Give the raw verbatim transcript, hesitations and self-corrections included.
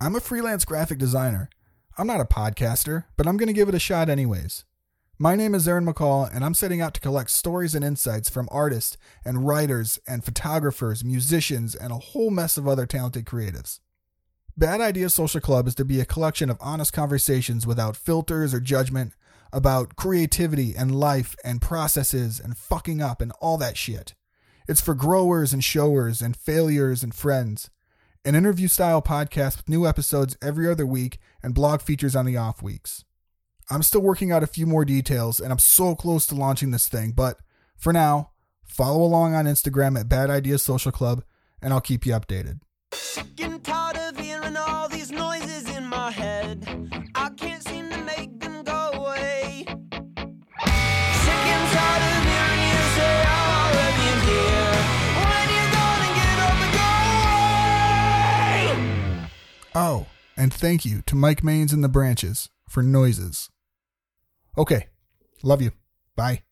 I'm a freelance graphic designer. I'm not a podcaster, but I'm going to give it a shot anyways. My name is Aaron McCall, and I'm setting out to collect stories and insights from artists and writers and photographers, musicians, and a whole mess of other talented creatives. Bad Idea Social Club is to be a collection of honest conversations without filters or judgment about creativity and life and processes and fucking up and all that shit. It's for growers and showers and failures and friends. An interview-style podcast with new episodes every other week and blog features on the off weeks. I'm still working out a few more details, and I'm so close to launching this thing, but for now, follow along on Instagram at Bad Idea Social Club, and I'll keep you updated. Getting tired of hearing all these noises in my head. I can't seem to make them go away. Sick and tired of hearing you say, "I'll already be here." When you gonna get up and go away? Oh, and thank you to Mike Mains and the Branches for noises. Okay. Love you. Bye.